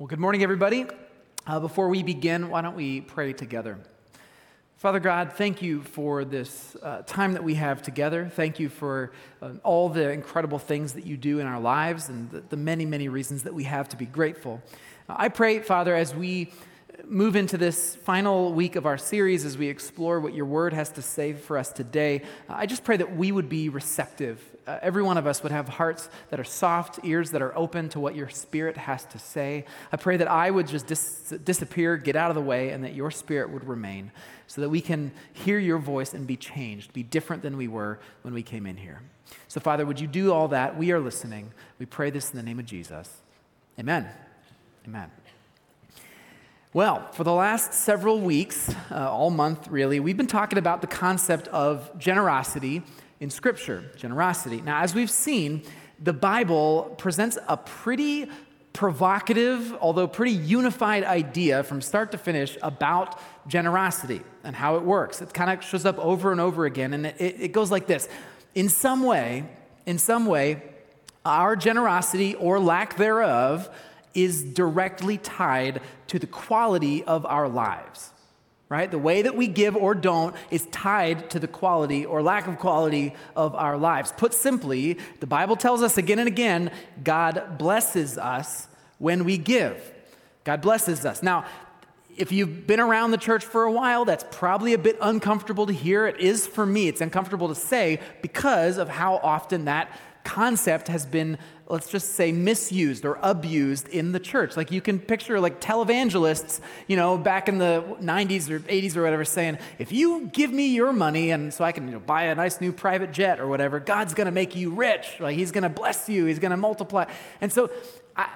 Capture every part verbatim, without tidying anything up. Well, good morning, everybody. Uh, before we begin, why don't we pray together? Father God, thank you for this uh, time that we have together. Thank you for uh, all the incredible things that you do in our lives and the, the many, many reasons that we have to be grateful. Uh, I pray, Father, as we move into this final week of our series, as we explore what your word has to say for us today, uh, I just pray that we would be receptive. Uh, every one of us would have hearts that are soft, ears that are open to what your spirit has to say. I pray that I would just dis- disappear, get out of the way, and that your spirit would remain, so that we can hear your voice and be changed, be different than we were when we came in here. So, Father, would you do all that? We are listening. We pray this in the name of Jesus. Amen. Amen. Well, for the last several weeks, uh, all month really, we've been talking about the concept of generosity in Scripture, generosity. Now, as we've seen, the Bible presents a pretty provocative, although pretty unified idea from start to finish about generosity and how it works. It kind of shows up over and over again, and it, it goes like this. In some way, in some way, our generosity or lack thereof is directly tied to the quality of our lives, right? The way that we give or don't is tied to the quality or lack of quality of our lives. Put simply, the Bible tells us again and again, God blesses us when we give. God blesses us. Now, if you've been around the church for a while, that's probably a bit uncomfortable to hear. It is for me. It's uncomfortable to say because of how often that concept has been, let's just say, misused or abused in the church. Like you can picture like televangelists, you know, back in the nineties or eighties or whatever saying, if you give me your money and so I can, you know, buy a nice new private jet or whatever, God's going to make you rich. Like he's going to bless you. He's going to multiply. And so I,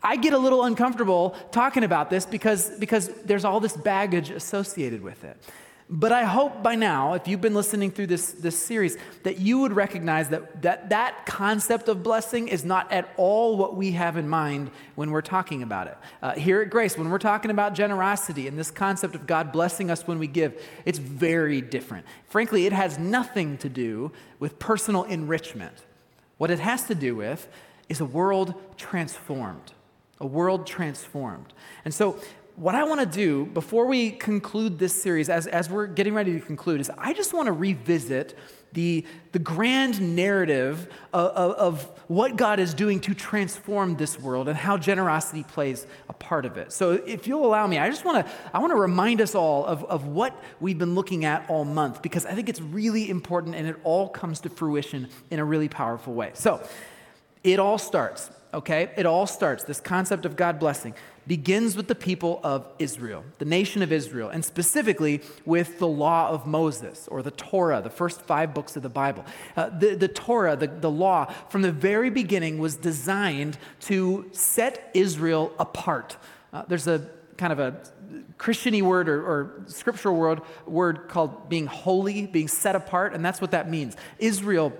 I get a little uncomfortable talking about this because, because there's all this baggage associated with it. But I hope by now, if you've been listening through this, this series, that you would recognize that, that that concept of blessing is not at all what we have in mind when we're talking about it. Uh, here at Grace, when we're talking about generosity and this concept of God blessing us when we give, it's very different. Frankly, it has nothing to do with personal enrichment. What it has to do with is a world transformed, a world transformed. And so what I want to do before we conclude this series, as, as we're getting ready to conclude, is I just want to revisit the, the grand narrative of, of, of what God is doing to transform this world and how generosity plays a part of it. So if you'll allow me, I just want to I want to remind us all of, of what we've been looking at all month, because I think it's really important and it all comes to fruition in a really powerful way. So it all starts, okay? It all starts, this concept of God blessing begins with the people of Israel, the nation of Israel, and specifically with the law of Moses, or the Torah, the first five books of the Bible. Uh, the, the Torah, the, the law, from the very beginning was designed to set Israel apart. Uh, there's a kind of a Christian-y word or, or scriptural word, word called being holy, being set apart, and that's what that means. Israel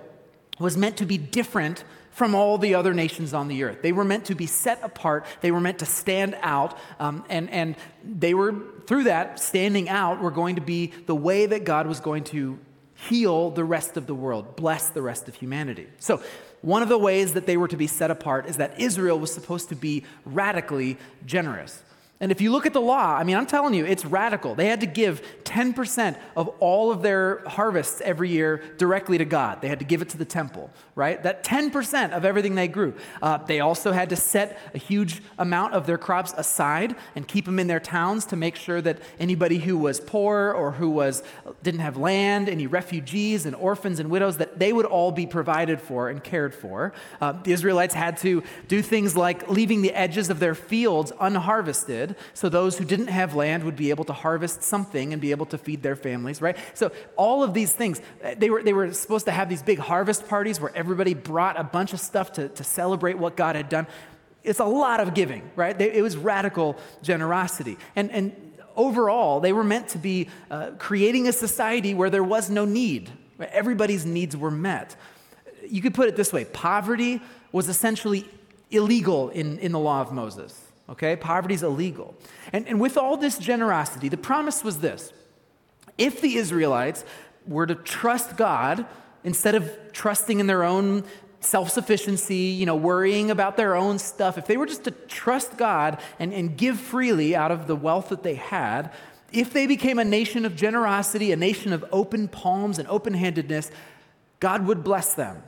was meant to be different from all the other nations on the earth. They were meant to be set apart. They were meant to stand out. Um, and, and they were, through that, standing out were going to be the way that God was going to heal the rest of the world, bless the rest of humanity. So one of the ways that they were to be set apart is that Israel was supposed to be radically generous. And if you look at the law, I mean, I'm telling you, it's radical. They had to give ten percent of all of their harvests every year directly to God. They had to give it to the temple, right? That ten percent of everything they grew. Uh, they also had to set a huge amount of their crops aside and keep them in their towns to make sure that anybody who was poor or who was didn't have land, any refugees and orphans and widows, that they would all be provided for and cared for. Uh, the Israelites had to do things like leaving the edges of their fields unharvested, so those who didn't have land would be able to harvest something and be able to feed their families, right? So all of these things, they were they were supposed to have these big harvest parties where everybody brought a bunch of stuff to, to celebrate what God had done. It's a lot of giving, right? They, it was radical generosity. And, and overall, they were meant to be uh, creating a society where there was no need. Right? Everybody's needs were met. You could put it this way. Poverty was essentially illegal in, in the law of Moses. Okay, poverty's illegal. And, and with all this generosity, the promise was this. If the Israelites were to trust God instead of trusting in their own self-sufficiency, you know, worrying about their own stuff, if they were just to trust God and, and give freely out of the wealth that they had, if they became a nation of generosity, a nation of open palms and open-handedness, God would bless them.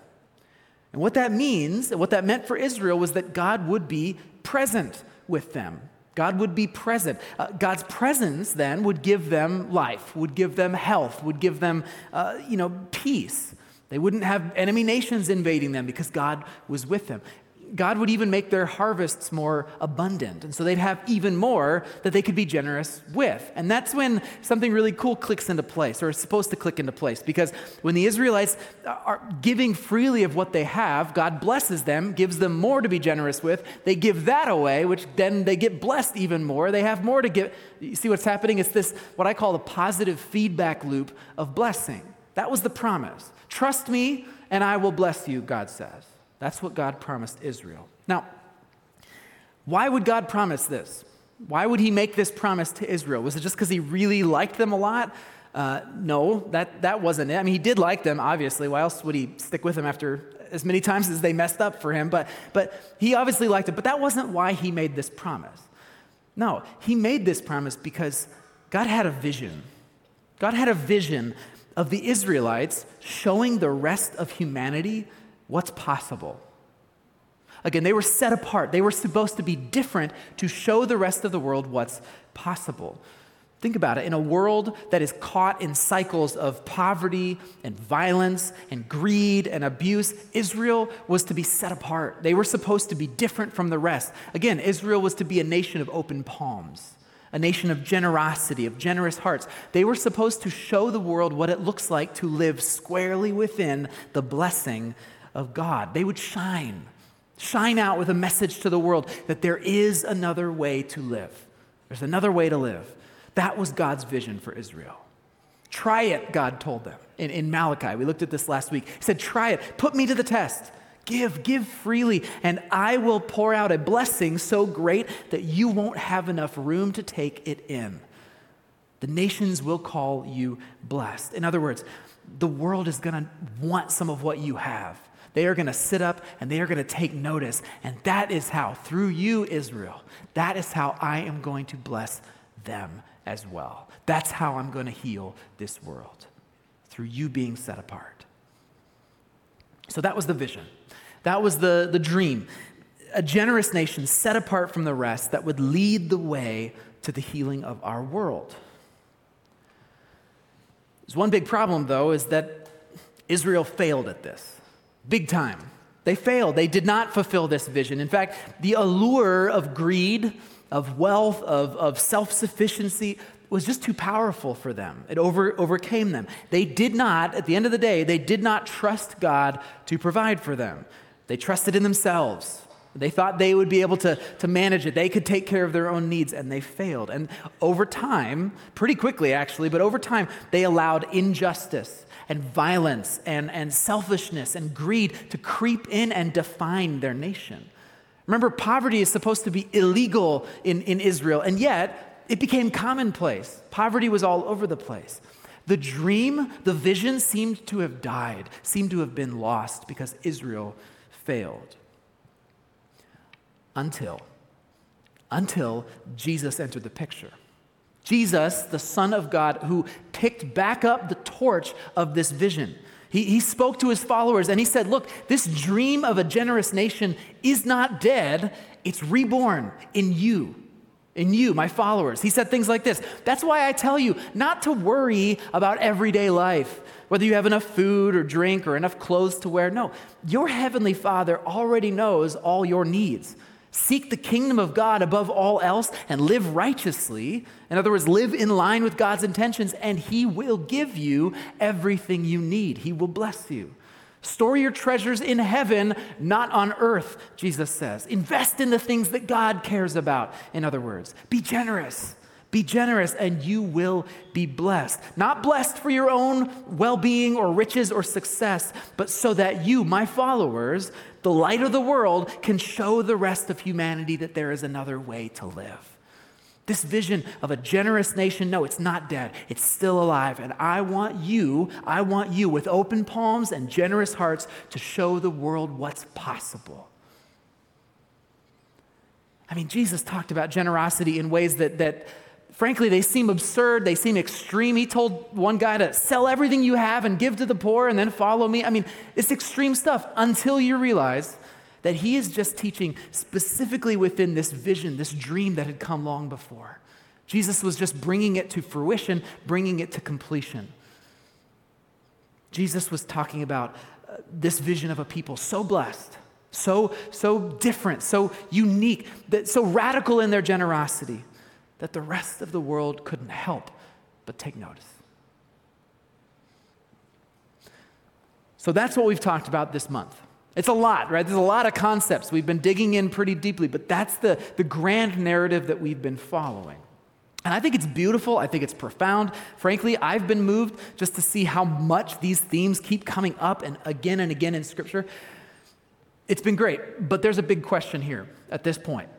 And what that means, and what that meant for Israel, was that God would be present with them. God would be present. Uh, God's presence then would give them life, would give them health, would give them, uh, you know, peace. They wouldn't have enemy nations invading them because God was with them. God would even make their harvests more abundant. And so they'd have even more that they could be generous with. And that's when something really cool clicks into place, or is supposed to click into place, because when the Israelites are giving freely of what they have, God blesses them, gives them more to be generous with. They give that away, which then they get blessed even more. They have more to give. You see what's happening? It's this, what I call the positive feedback loop of blessing. That was the promise. Trust me, and I will bless you, God says. That's what God promised Israel. Now, why would God promise this? Why would he make this promise to Israel? Was it just because he really liked them a lot? Uh, no, that, that wasn't it. I mean, he did like them, obviously. Why else would he stick with them after as many times as they messed up for him? But, but he obviously liked them. But that wasn't why he made this promise. No, he made this promise because God had a vision. God had a vision of the Israelites showing the rest of humanity what's possible. Again, they were set apart. They were supposed to be different to show the rest of the world what's possible. Think about it. In a world that is caught in cycles of poverty and violence and greed and abuse, Israel was to be set apart. They were supposed to be different from the rest. Again, Israel was to be a nation of open palms, a nation of generosity, of generous hearts. They were supposed to show the world what it looks like to live squarely within the blessing of God. They would shine, shine out with a message to the world that there is another way to live. There's another way to live. That was God's vision for Israel. Try it, God told them in, in Malachi. We looked at this last week. He said, try it. Put me to the test. Give, give freely, and I will pour out a blessing so great that you won't have enough room to take it in. The nations will call you blessed. In other words, the world is going to want some of what you have. They are going to sit up and they are going to take notice. And that is how, through you, Israel, that is how I am going to bless them as well. That's how I'm going to heal this world, through you being set apart. So that was the vision. That was the, the dream. A generous nation set apart from the rest that would lead the way to the healing of our world. There's one big problem, though, is that Israel failed at this. Big time. They failed. They did not fulfill this vision. In fact, the allure of greed, of wealth, of, of self-sufficiency was just too powerful for them. It over, overcame them. They did not, at the end of the day, they did not trust God to provide for them. They trusted in themselves. They thought they would be able to, to manage it. They could take care of their own needs, and they failed. And over time, pretty quickly actually, but over time, they allowed injustice and violence and, and selfishness and greed to creep in and define their nation. Remember, poverty is supposed to be illegal in, in Israel, and yet it became commonplace. Poverty was all over the place. The dream, the vision seemed to have died, seemed to have been lost because Israel failed. Until, until Jesus entered the picture. Jesus, the Son of God, who picked back up the torch of this vision. He, he spoke to his followers and he said, look, this dream of a generous nation is not dead. It's reborn in you, in you, my followers. He said things like this. That's why I tell you not to worry about everyday life, whether you have enough food or drink or enough clothes to wear. No, your heavenly Father already knows all your needs. Seek the kingdom of God above all else and live righteously. In other words, live in line with God's intentions, and he will give you everything you need. He will bless you. Store your treasures in heaven, not on earth, Jesus says. Invest in the things that God cares about. In other words, be generous. Be generous, and you will be blessed. Not blessed for your own well-being or riches or success, but so that you, my followers, the light of the world, can show the rest of humanity that there is another way to live. This vision of a generous nation, no, it's not dead. It's still alive. And I want you, I want you with open palms and generous hearts to show the world what's possible. I mean, Jesus talked about generosity in ways that, that frankly, they seem absurd. They seem extreme. He told one guy to sell everything you have and give to the poor and then follow me. I mean, it's extreme stuff until you realize that he is just teaching specifically within this vision, this dream that had come long before. Jesus was just bringing it to fruition, bringing it to completion. Jesus was talking about uh, this vision of a people so blessed, so, so different, so unique, that so radical in their generosity that the rest of the world couldn't help but take notice. So that's what we've talked about this month. It's a lot, right? There's a lot of concepts. We've been digging in pretty deeply, but that's the, the grand narrative that we've been following. And I think it's beautiful. I think it's profound. Frankly, I've been moved just to see how much these themes keep coming up and again and again in Scripture. It's been great, but there's a big question here at this point,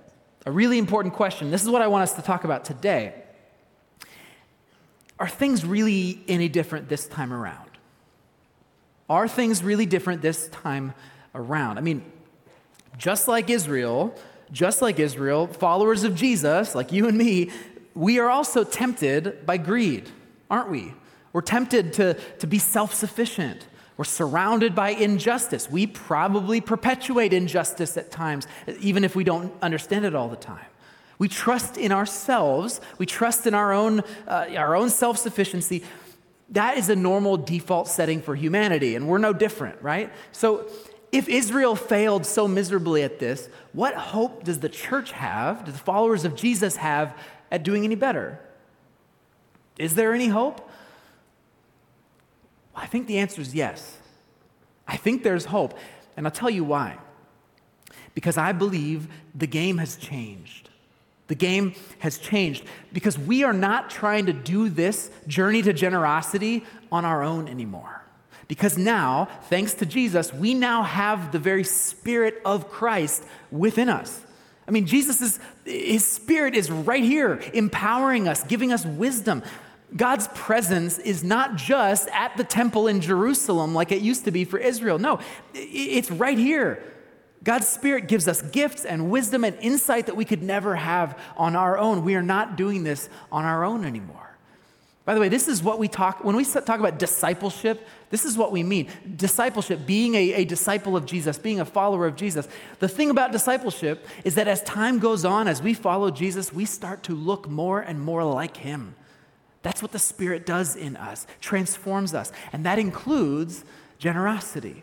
a really important question. This is what I want us to talk about today. Are things really any different this time around? Are things really different this time around? around. I mean, just like Israel, just like Israel, followers of Jesus, like you and me, we are also tempted by greed, aren't we? We're tempted to, to be self-sufficient. We're surrounded by injustice. We probably perpetuate injustice at times, even if we don't understand it all the time. We trust in ourselves. We trust in our own, uh, our own self-sufficiency. That is a normal default setting for humanity, and we're no different, right? So, if Israel failed so miserably at this, what hope does the church have, do the followers of Jesus have at doing any better? Is there any hope? I think the answer is yes. I think there's hope, and I'll tell you why. Because I believe the game has changed. The game has changed because we are not trying to do this journey to generosity on our own anymore. Because now, thanks to Jesus, we now have the very Spirit of Christ within us. I mean, Jesus is, his Spirit is right here, empowering us, giving us wisdom. God's presence is not just at the temple in Jerusalem like it used to be for Israel. No, it's right here. God's Spirit gives us gifts and wisdom and insight that we could never have on our own. We are not doing this on our own anymore. By the way, this is what we talk, when we talk about discipleship, this is what we mean. Discipleship, being a, a disciple of Jesus, being a follower of Jesus. The thing about discipleship is that as time goes on, as we follow Jesus, we start to look more and more like him. That's what the Spirit does in us, transforms us. And that includes generosity.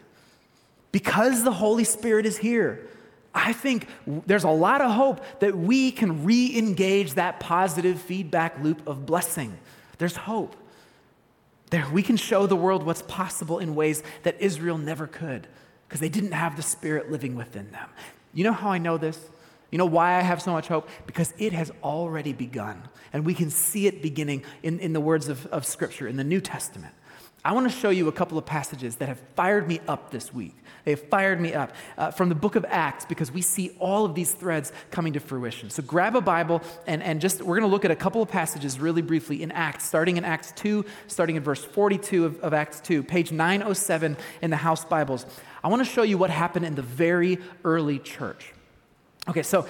Because the Holy Spirit is here, I think there's a lot of hope that we can re-engage that positive feedback loop of blessing. There's hope. There, we can show the world what's possible in ways that Israel never could because they didn't have the Spirit living within them. You know how I know this? You know why I have so much hope? Because it has already begun, and we can see it beginning in, in the words of, of Scripture, in the New Testament. I want to show you a couple of passages that have fired me up this week. They have fired me up uh, from the book of Acts because we see all of these threads coming to fruition. So grab a Bible and, and just, we're going to look at a couple of passages really briefly in Acts, starting in Acts two, starting in verse forty-two of, of Acts two, page nine oh seven in the House Bibles. I want to show you what happened in the very early church. Okay, so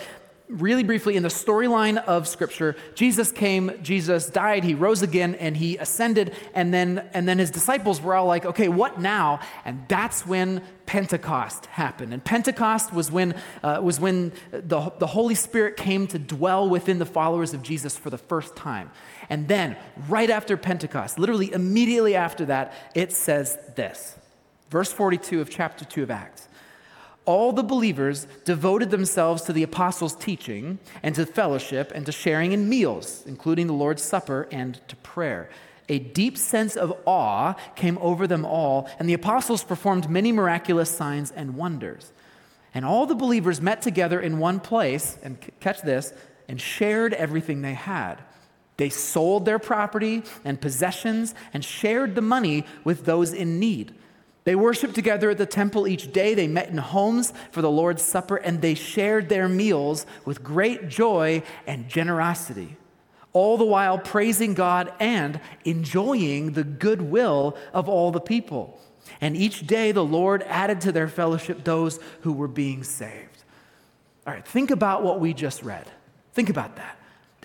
really briefly, in the storyline of Scripture, Jesus came, Jesus died, he rose again, and he ascended, and then and then his disciples were all like, okay, what now? And that's when Pentecost happened. And Pentecost was when uh, was when the, the Holy Spirit came to dwell within the followers of Jesus for the first time. And then, right after Pentecost, literally immediately after that, it says this. Verse forty-two of chapter two of Acts. All the believers devoted themselves to the apostles' teaching and to fellowship and to sharing in meals, including the Lord's Supper and to prayer. A deep sense of awe came over them all, and the apostles performed many miraculous signs and wonders. And all the believers met together in one place, and c- catch this, and shared everything they had. They sold their property and possessions and shared the money with those in need. They worshiped together at the temple each day. They met in homes for the Lord's Supper, and they shared their meals with great joy and generosity, all the while praising God and enjoying the goodwill of all the people. And each day the Lord added to their fellowship those who were being saved. All right, think about what we just read. Think about that.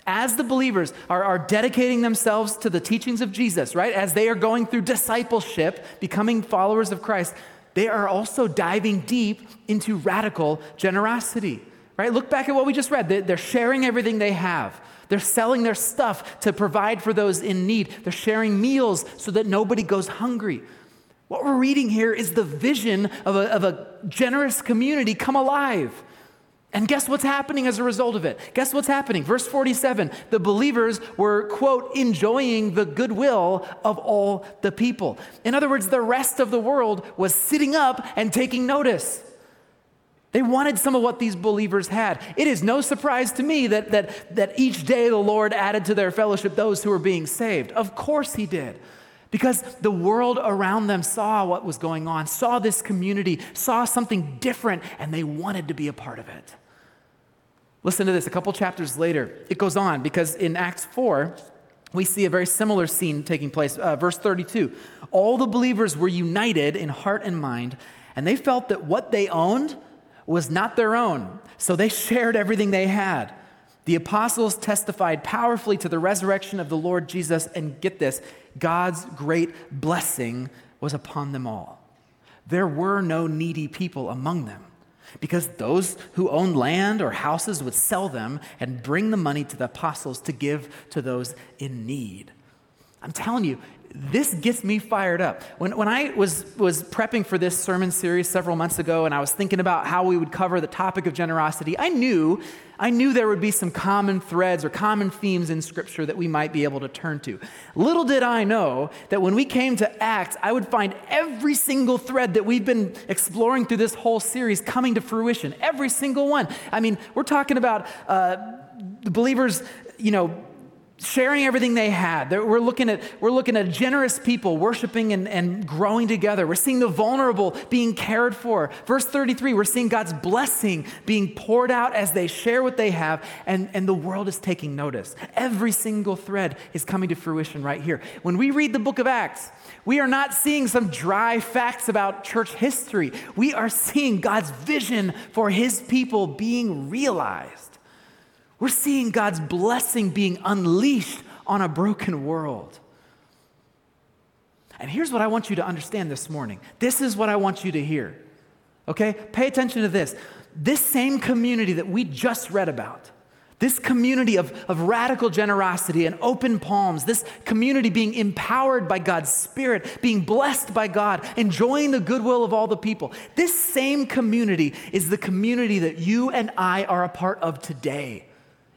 As the believers are, are dedicating themselves to the teachings of Jesus, right? As they are going through discipleship, becoming followers of Christ, they are also diving deep into radical generosity, right? Look back at what we just read. They're sharing everything they have. They're selling their stuff to provide for those in need. They're sharing meals so that nobody goes hungry. What we're reading here is the vision of a, of a generous community come alive. And guess what's happening as a result of it? Guess what's happening? Verse forty-seven, the believers were, quote, enjoying the goodwill of all the people. In other words, the rest of the world was sitting up and taking notice. They wanted some of what these believers had. It is no surprise to me that, that, that each day the Lord added to their fellowship those who were being saved. Of course he did. Because the world around them saw what was going on, saw this community, saw something different, and they wanted to be a part of it. Listen to this, a couple chapters later, it goes on, because in Acts four, we see a very similar scene taking place. Uh, verse thirty-two, all the believers were united in heart and mind, and they felt that what they owned was not their own, so they shared everything they had. The apostles testified powerfully to the resurrection of the Lord Jesus, and get this, God's great blessing was upon them all. There were no needy people among them, because those who owned land or houses would sell them and bring the money to the apostles to give to those in need. I'm telling you, this gets me fired up. When when I was, was prepping for this sermon series several months ago, and I was thinking about how we would cover the topic of generosity, I knew I knew there would be some common threads or common themes in Scripture that we might be able to turn to. Little did I know that when we came to Acts, I would find every single thread that we've been exploring through this whole series coming to fruition, every single one. I mean, we're talking about uh, the believers, you know, sharing everything they had. We're looking at we're looking at generous people worshiping and, and growing together. We're seeing the vulnerable being cared for. Verse thirty-three, we're seeing God's blessing being poured out as they share what they have, and, and the world is taking notice. Every single thread is coming to fruition right here. When we read the book of Acts, we are not seeing some dry facts about church history. We are seeing God's vision for his people being realized. We're seeing God's blessing being unleashed on a broken world. And here's what I want you to understand this morning. This is what I want you to hear, okay? Pay attention to this. This same community that we just read about, this community of, of radical generosity and open palms, this community being empowered by God's Spirit, being blessed by God, enjoying the goodwill of all the people, this same community is the community that you and I are a part of today.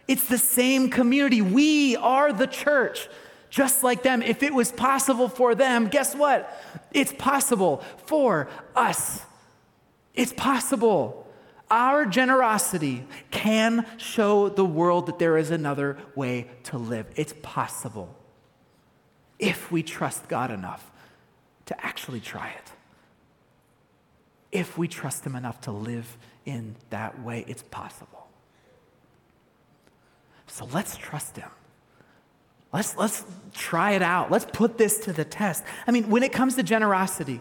It's the same community. We are the church, just like them. If it was possible for them, guess what? It's possible for us. It's possible. Our generosity can show the world that there is another way to live. It's possible if we trust God enough to actually try it. If we trust him enough to live in that way, it's possible. So let's trust him. Let's let's try it out. Let's put this to the test. I mean, when it comes to generosity,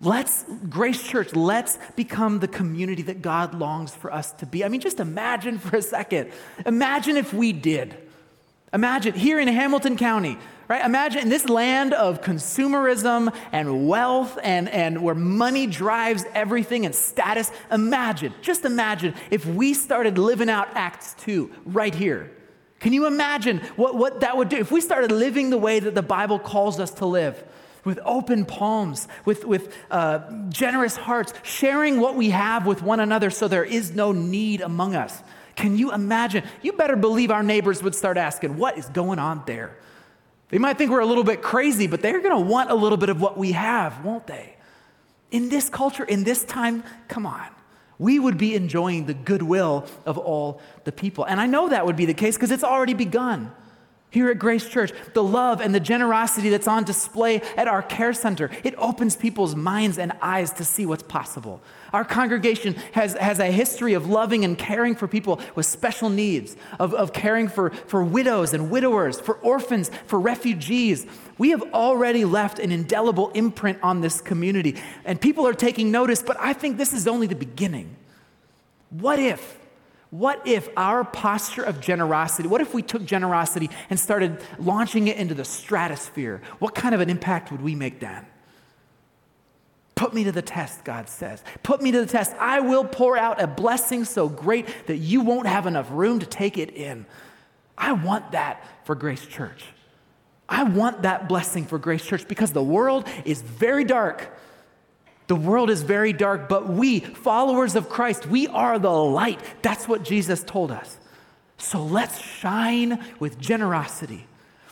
let's, Grace Church, let's become the community that God longs for us to be. I mean, just imagine for a second. Imagine if we did. Imagine here in Hamilton County, right? Imagine in this land of consumerism and wealth and, and where money drives everything and status. Imagine, just imagine if we started living out Acts two right here. Can you imagine what, what that would do? If we started living the way that the Bible calls us to live, with open palms, with, with uh, generous hearts, sharing what we have with one another so there is no need among us. Can you imagine? You better believe our neighbors would start asking, what is going on there? They might think we're a little bit crazy, but they're gonna want a little bit of what we have, won't they? In this culture, in this time, come on. We would be enjoying the goodwill of all the people. And I know that would be the case because it's already begun. Here at Grace Church, the love and the generosity that's on display at our care center, it opens people's minds and eyes to see what's possible. Our congregation has, has a history of loving and caring for people with special needs, of, of caring for, for widows and widowers, for orphans, for refugees. We have already left an indelible imprint on this community, and people are taking notice, but I think this is only the beginning. What if? What if our posture of generosity, what if we took generosity and started launching it into the stratosphere? What kind of an impact would we make then? Put me to the test, God says. Put me to the test. I will pour out a blessing so great that you won't have enough room to take it in. I want that for Grace Church. I want that blessing for Grace Church because the world is very dark. The world is very dark, but we, followers of Christ, we are the light. That's what Jesus told us. So let's shine with generosity.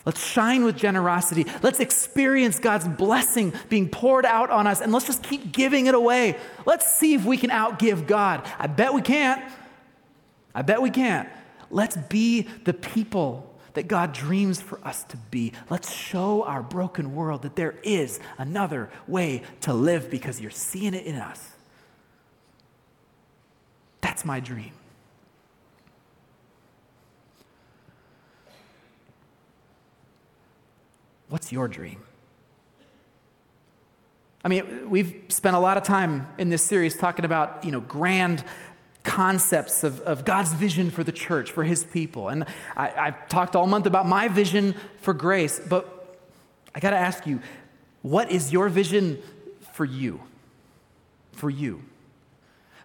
Let's shine with generosity. Let's experience God's blessing being poured out on us, and let's just keep giving it away. Let's see if we can outgive God. I bet we can't. I bet we can't. Let's be the people that God dreams for us to be. Let's show our broken world that there is another way to live because you're seeing it in us. That's my dream. What's your dream? I mean, we've spent a lot of time in this series talking about, you know, grand concepts of, of God's vision for the church, for his people. And I, I've talked all month about my vision for Grace, but I got to ask you, what is your vision for you? For you?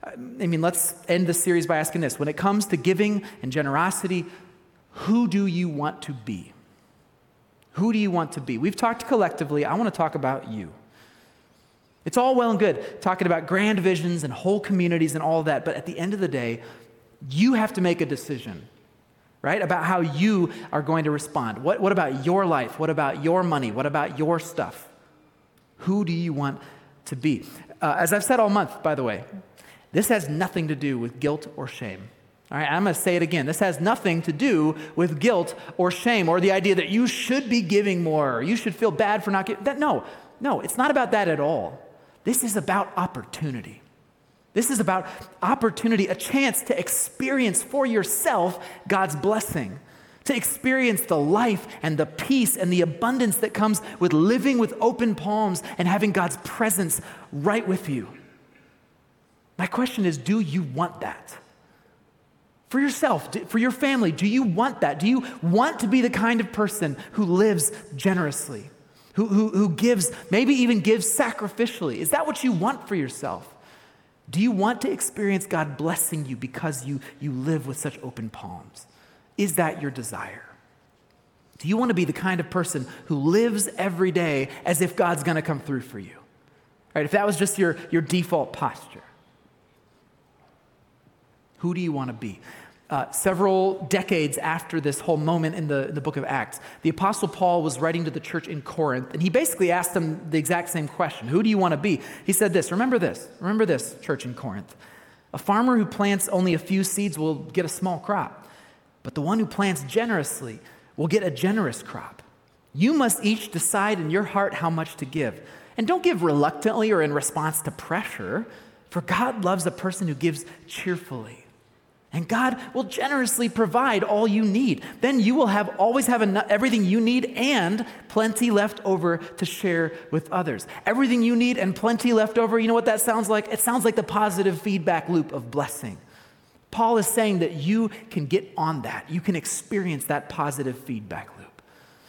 I mean, let's end the series by asking this. When it comes to giving and generosity, who do you want to be? Who do you want to be? We've talked collectively. I want to talk about you. It's all well and good talking about grand visions and whole communities and all that, but at the end of the day, you have to make a decision, right, about how you are going to respond. What, what about your life? What about your money? What about your stuff? Who do you want to be? Uh, as I've said all month, by the way, this has nothing to do with guilt or shame. All right, I'm going to say it again. This has nothing to do with guilt or shame or the idea that you should be giving more or you should feel bad for not giving. That, no, no, it's not about that at all. This is about opportunity. This is about opportunity, a chance to experience for yourself God's blessing, to experience the life and the peace and the abundance that comes with living with open palms and having God's presence right with you. My question is, do you want that? For yourself, for your family, do you want that? Do you want to be the kind of person who lives generously? Who, who, who gives, maybe even gives sacrificially? Is that what you want for yourself? Do you want to experience God blessing you because you, you live with such open palms? Is that your desire? Do you want to be the kind of person who lives every day as if God's going to come through for you? Right? If that was just your, your default posture, who do you want to be? Uh, several decades after this whole moment in the, the book of Acts, the Apostle Paul was writing to the church in Corinth, and he basically asked them the exact same question. Who do you want to be? He said this, remember this, remember this, church in Corinth. A farmer who plants only a few seeds will get a small crop, but the one who plants generously will get a generous crop. You must each decide in your heart how much to give, and don't give reluctantly or in response to pressure, for God loves a person who gives cheerfully. And God will generously provide all you need. Then you will have always have enough, everything you need and plenty left over to share with others. Everything you need and plenty left over, you know what that sounds like? It sounds like the positive feedback loop of blessing. Paul is saying that you can get on that. You can experience that positive feedback loop.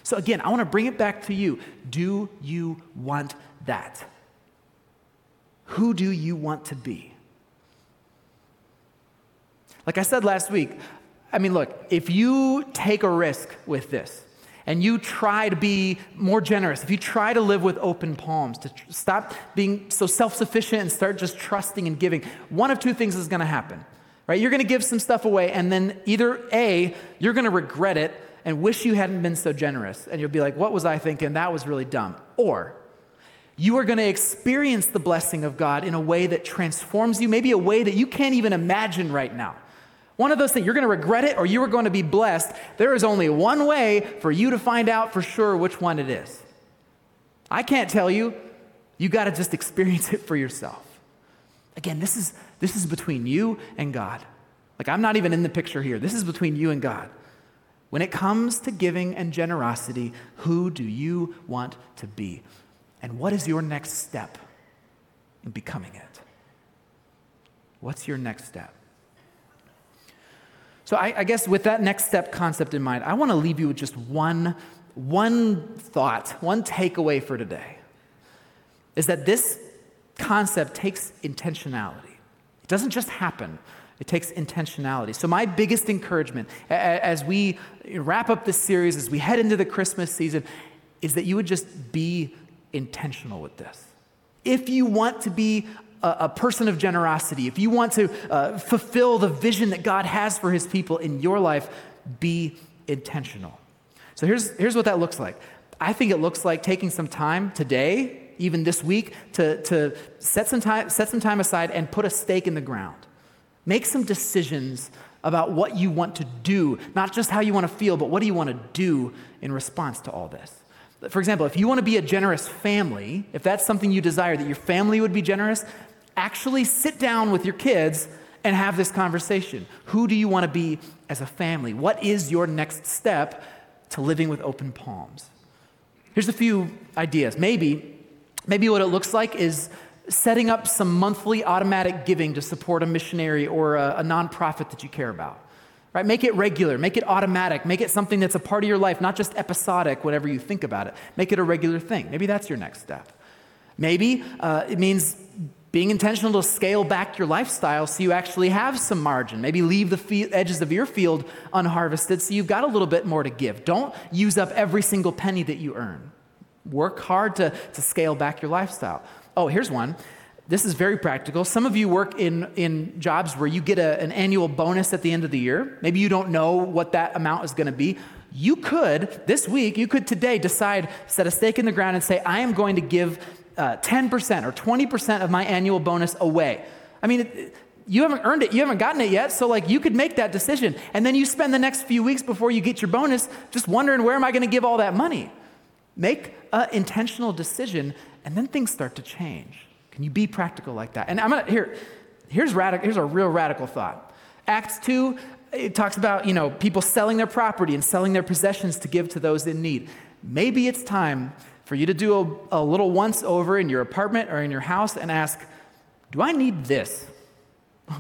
So again, I want to bring it back to you. Do you want that? Who do you want to be? Like I said last week, I mean, look, if you take a risk with this and you try to be more generous, if you try to live with open palms, to tr- stop being so self-sufficient and start just trusting and giving, one of two things is going to happen, right? You're going to give some stuff away, and then either A, you're going to regret it and wish you hadn't been so generous, and you'll be like, what was I thinking? That was really dumb. Or you are going to experience the blessing of God in a way that transforms you, maybe a way that you can't even imagine right now. One of those things, you're going to regret it or you are going to be blessed. There is only one way for you to find out for sure which one it is. I can't tell you. You got to just experience it for yourself. Again, this is this is between you and God. Like, I'm not even in the picture here. This is between you and God. When it comes to giving and generosity, who do you want to be? And what is your next step in becoming it? What's your next step? So I, I guess with that next step concept in mind, I want to leave you with just one, one thought, one takeaway for today, is that this concept takes intentionality. It doesn't just happen. It takes intentionality. So my biggest encouragement as we wrap up this series, as we head into the Christmas season, is that you would just be intentional with this. If you want to be a, a person of generosity, if you want to uh, fulfill the vision that God has for his people in your life, be intentional. So here's, here's what that looks like. I think it looks like taking some time today, even this week, to, to set some time, set some time aside and put a stake in the ground. Make some decisions about what you want to do, not just how you want to feel, but what do you want to do in response to all this? For example, if you want to be a generous family, if that's something you desire, that your family would be generous, actually sit down with your kids and have this conversation. Who do you want to be as a family? What is your next step to living with open palms? Here's a few ideas. Maybe, maybe what it looks like is setting up some monthly automatic giving to support a missionary or a, a nonprofit that you care about. Right? Make it regular, make it automatic, make it something that's a part of your life, not just episodic whenever you think about it. Make it a regular thing. Maybe that's your next step. Maybe uh, it means being intentional to scale back your lifestyle so you actually have some margin. Maybe leave the fe- edges of your field unharvested so you've got a little bit more to give. Don't use up every single penny that you earn. Work hard to, to scale back your lifestyle. Oh, here's one. This is very practical. Some of you work in, in jobs where you get a, an annual bonus at the end of the year. Maybe you don't know what that amount is going to be. You could, this week, you could today decide, set a stake in the ground and say, I am going to give uh, ten percent or twenty percent of my annual bonus away. I mean, it, it, you haven't earned it. You haven't gotten it yet. So like you could make that decision. And then you spend the next few weeks before you get your bonus just wondering, where am I going to give all that money? Make an intentional decision, and then things start to change. Can you be practical like that? And I'm gonna here. Here's radical. Here's a real radical thought. Acts two, it talks about you know people selling their property and selling their possessions to give to those in need. Maybe it's time for you to do a, a little once over in your apartment or in your house and ask, do I need this?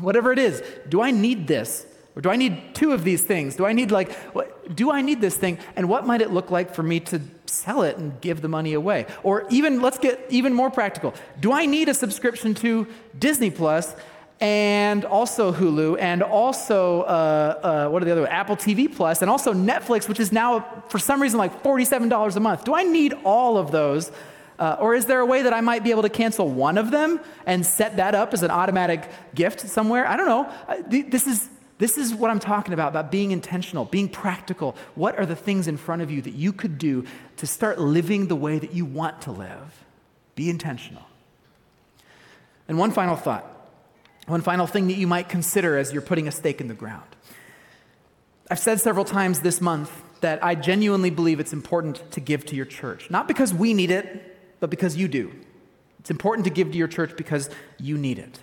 Whatever it is, do I need this? Or do I need two of these things? Do I need like, what, do I need this thing? And what might it look like for me to sell it and give the money away? Or even, let's get even more practical. Do I need a subscription to Disney Plus and also Hulu and also, uh, uh, what are the other ones? Apple T V Plus and also Netflix, which is now for some reason like forty-seven dollars a month. Do I need all of those? Uh, or is there a way that I might be able to cancel one of them and set that up as an automatic gift somewhere? I don't know. This is... This is what I'm talking about, about being intentional, being practical. What are the things in front of you that you could do to start living the way that you want to live? Be intentional. And one final thought, one final thing that you might consider as you're putting a stake in the ground. I've said several times this month that I genuinely believe it's important to give to your church, not because we need it, but because you do. It's important to give to your church because you need it.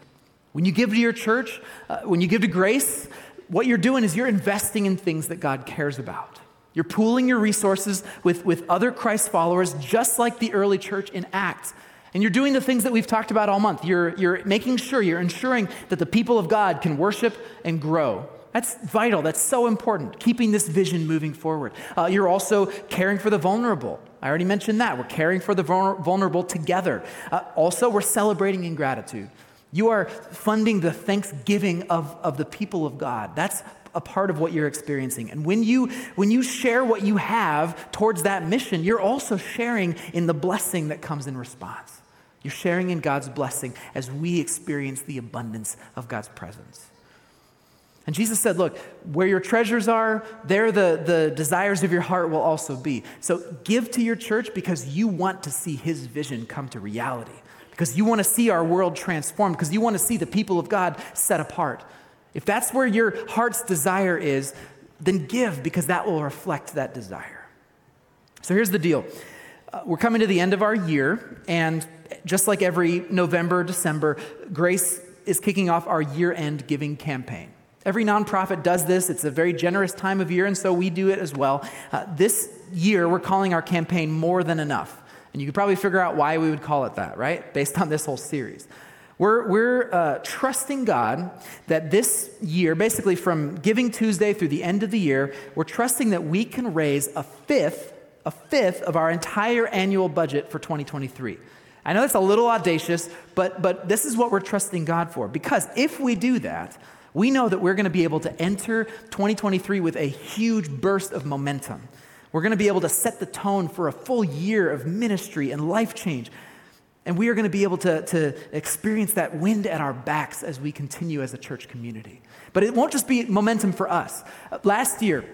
When you give to your church, uh, when you give to Grace, what you're doing is you're investing in things that God cares about. You're pooling your resources with, with other Christ followers, just like the early church in Acts. And you're doing the things that we've talked about all month. You're, you're making sure, you're ensuring that the people of God can worship and grow. That's vital. That's so important, keeping this vision moving forward. Uh, you're also caring for the vulnerable. I already mentioned that. We're caring for the vulnerable together. Uh, also, we're celebrating in gratitude. You are funding the thanksgiving of, of the people of God. That's a part of what you're experiencing. And when you when you share what you have towards that mission, you're also sharing in the blessing that comes in response. You're sharing in God's blessing as we experience the abundance of God's presence. And Jesus said, look, where your treasures are, there the, the desires of your heart will also be. So give to your church because you want to see his vision come to reality. Because you want to see our world transformed, because you want to see the people of God set apart. If that's where your heart's desire is, then give, because that will reflect that desire. So here's the deal. Uh, we're coming to the end of our year, and just like every November, December, Grace is kicking off our year-end giving campaign. Every nonprofit does this. It's a very generous time of year, and so we do it as well. Uh, this year, we're calling our campaign More Than Enough, and you could probably figure out why we would call it that, right? Based on this whole series. We're, we're uh, trusting God that this year, basically from Giving Tuesday through the end of the year, we're trusting that we can raise a fifth, a fifth of our entire annual budget for twenty twenty-three. I know that's a little audacious, but, but this is what we're trusting God for. Because if we do that, we know that we're going to be able to enter twenty twenty-three with a huge burst of momentum. We're going to be able to set the tone for a full year of ministry and life change. And we are going to be able to, to experience that wind at our backs as we continue as a church community. But it won't just be momentum for us. Last year,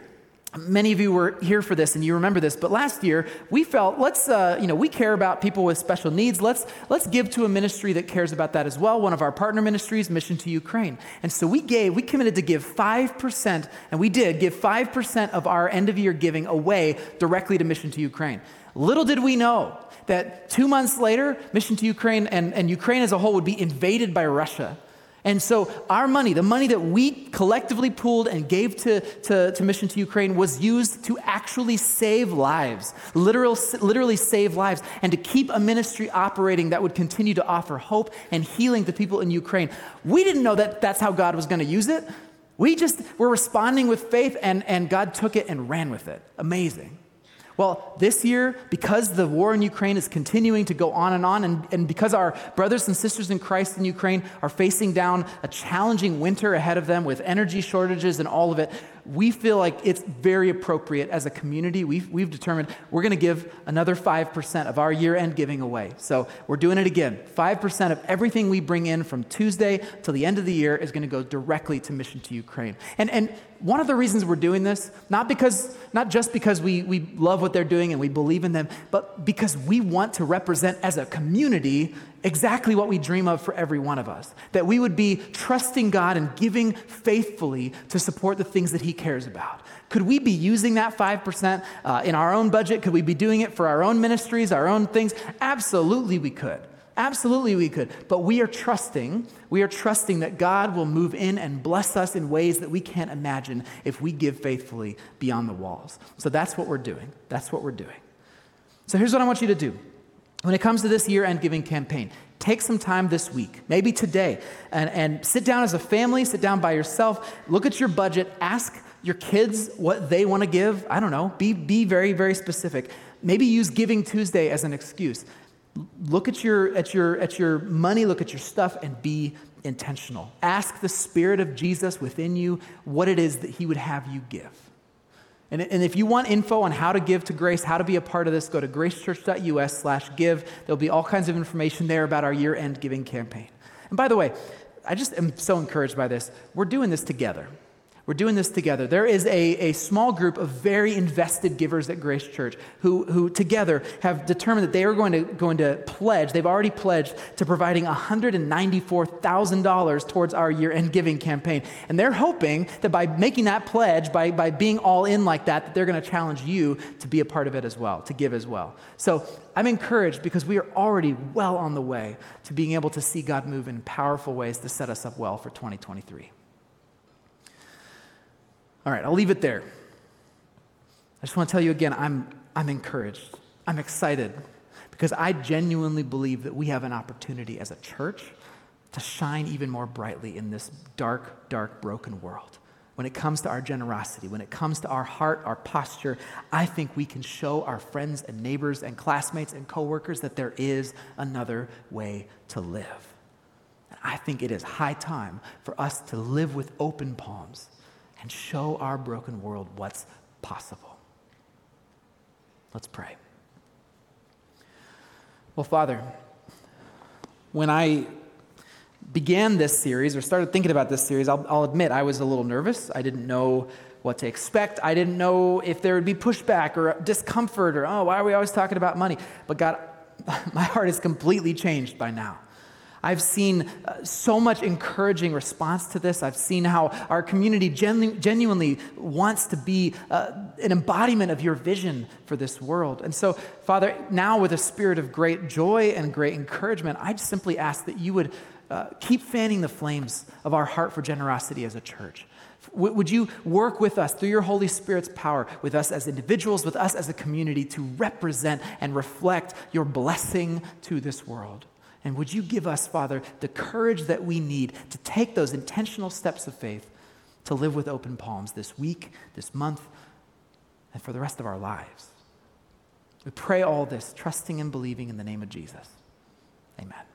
many of you were here for this and you remember this, but last year we felt, let's, uh, you know, we care about people with special needs. Let's let's give to a ministry that cares about that as well, one of our partner ministries, Mission to Ukraine. And so we gave, we committed to give five percent, and we did give five percent of our end of year giving away directly to Mission to Ukraine. Little did we know that two months later, Mission to Ukraine and, and Ukraine as a whole would be invaded by Russia. And so our money, the money that we collectively pooled and gave to, to, to Mission to Ukraine, was used to actually save lives, literal, literally save lives, and to keep a ministry operating that would continue to offer hope and healing to people in Ukraine. We didn't know that that's how God was going to use it. We just were responding with faith, and, and God took it and ran with it. Amazing. Well, this year, because the war in Ukraine is continuing to go on and on, and, and because our brothers and sisters in Christ in Ukraine are facing down a challenging winter ahead of them with energy shortages and all of it, we feel like it's very appropriate as a community. We've, we've determined we're going to give another five percent of our year-end giving away. So we're doing it again. five percent of everything we bring in from Tuesday till the end of the year is going to go directly to Mission to Ukraine. And and one of the reasons we're doing this, not because, not just because we, we love what they're doing and we believe in them, but because we want to represent as a community exactly what we dream of for every one of us, that we would be trusting God and giving faithfully to support the things that he cares about. Could we be using that five percent uh, in our own budget? Could we be doing it for our own ministries, our own things? Absolutely we could. Absolutely we could. But we are trusting, we are trusting that God will move in and bless us in ways that we can't imagine if we give faithfully beyond the walls. So that's what we're doing. That's what we're doing. So here's what I want you to do. When it comes to this year-end giving campaign, take some time this week, maybe today, and, and sit down as a family, sit down by yourself, look at your budget, ask your kids what they want to give. I don't know, be, be very, very specific. Maybe use Giving Tuesday as an excuse. Look at your, at your, at your money, look at your stuff, and be intentional. Ask the Spirit of Jesus within you what it is that he would have you give. And, and if you want info on how to give to Grace, how to be a part of this, go to gracechurch.us slash give. There'll be all kinds of information there about our year-end giving campaign. And by the way, I just am so encouraged by this. We're doing this together. We're doing this together. There is a, a small group of very invested givers at Grace Church who, who together have determined that they are going to, going to pledge, they've already pledged to providing one hundred ninety-four thousand dollars towards our year-end giving campaign. And they're hoping that by making that pledge, by, by being all in like that, that they're going to challenge you to be a part of it as well, to give as well. So I'm encouraged because we are already well on the way to being able to see God move in powerful ways to set us up well for twenty twenty-three. All right, I'll leave it there. I just want to tell you again, I'm I'm encouraged. I'm excited because I genuinely believe that we have an opportunity as a church to shine even more brightly in this dark, dark, broken world. When it comes to our generosity, when it comes to our heart, our posture, I think we can show our friends and neighbors and classmates and coworkers that there is another way to live. And I think it is high time for us to live with open palms and show our broken world what's possible. Let's pray. Well, Father, when I began this series or started thinking about this series, I'll, I'll admit I was a little nervous. I didn't know what to expect. I didn't know if there would be pushback or discomfort or, oh, why are we always talking about money? But God, my heart is completely changed by now. I've seen uh, so much encouraging response to this. I've seen how our community genu- genuinely wants to be uh, an embodiment of your vision for this world. And so, Father, now with a spirit of great joy and great encouragement, I just simply ask that you would uh, keep fanning the flames of our heart for generosity as a church. Would you work with us through your Holy Spirit's power, with us as individuals, with us as a community, to represent and reflect your blessing to this world? And would you give us, Father, the courage that we need to take those intentional steps of faith to live with open palms this week, this month, and for the rest of our lives? We pray all this, trusting and believing in the name of Jesus. Amen.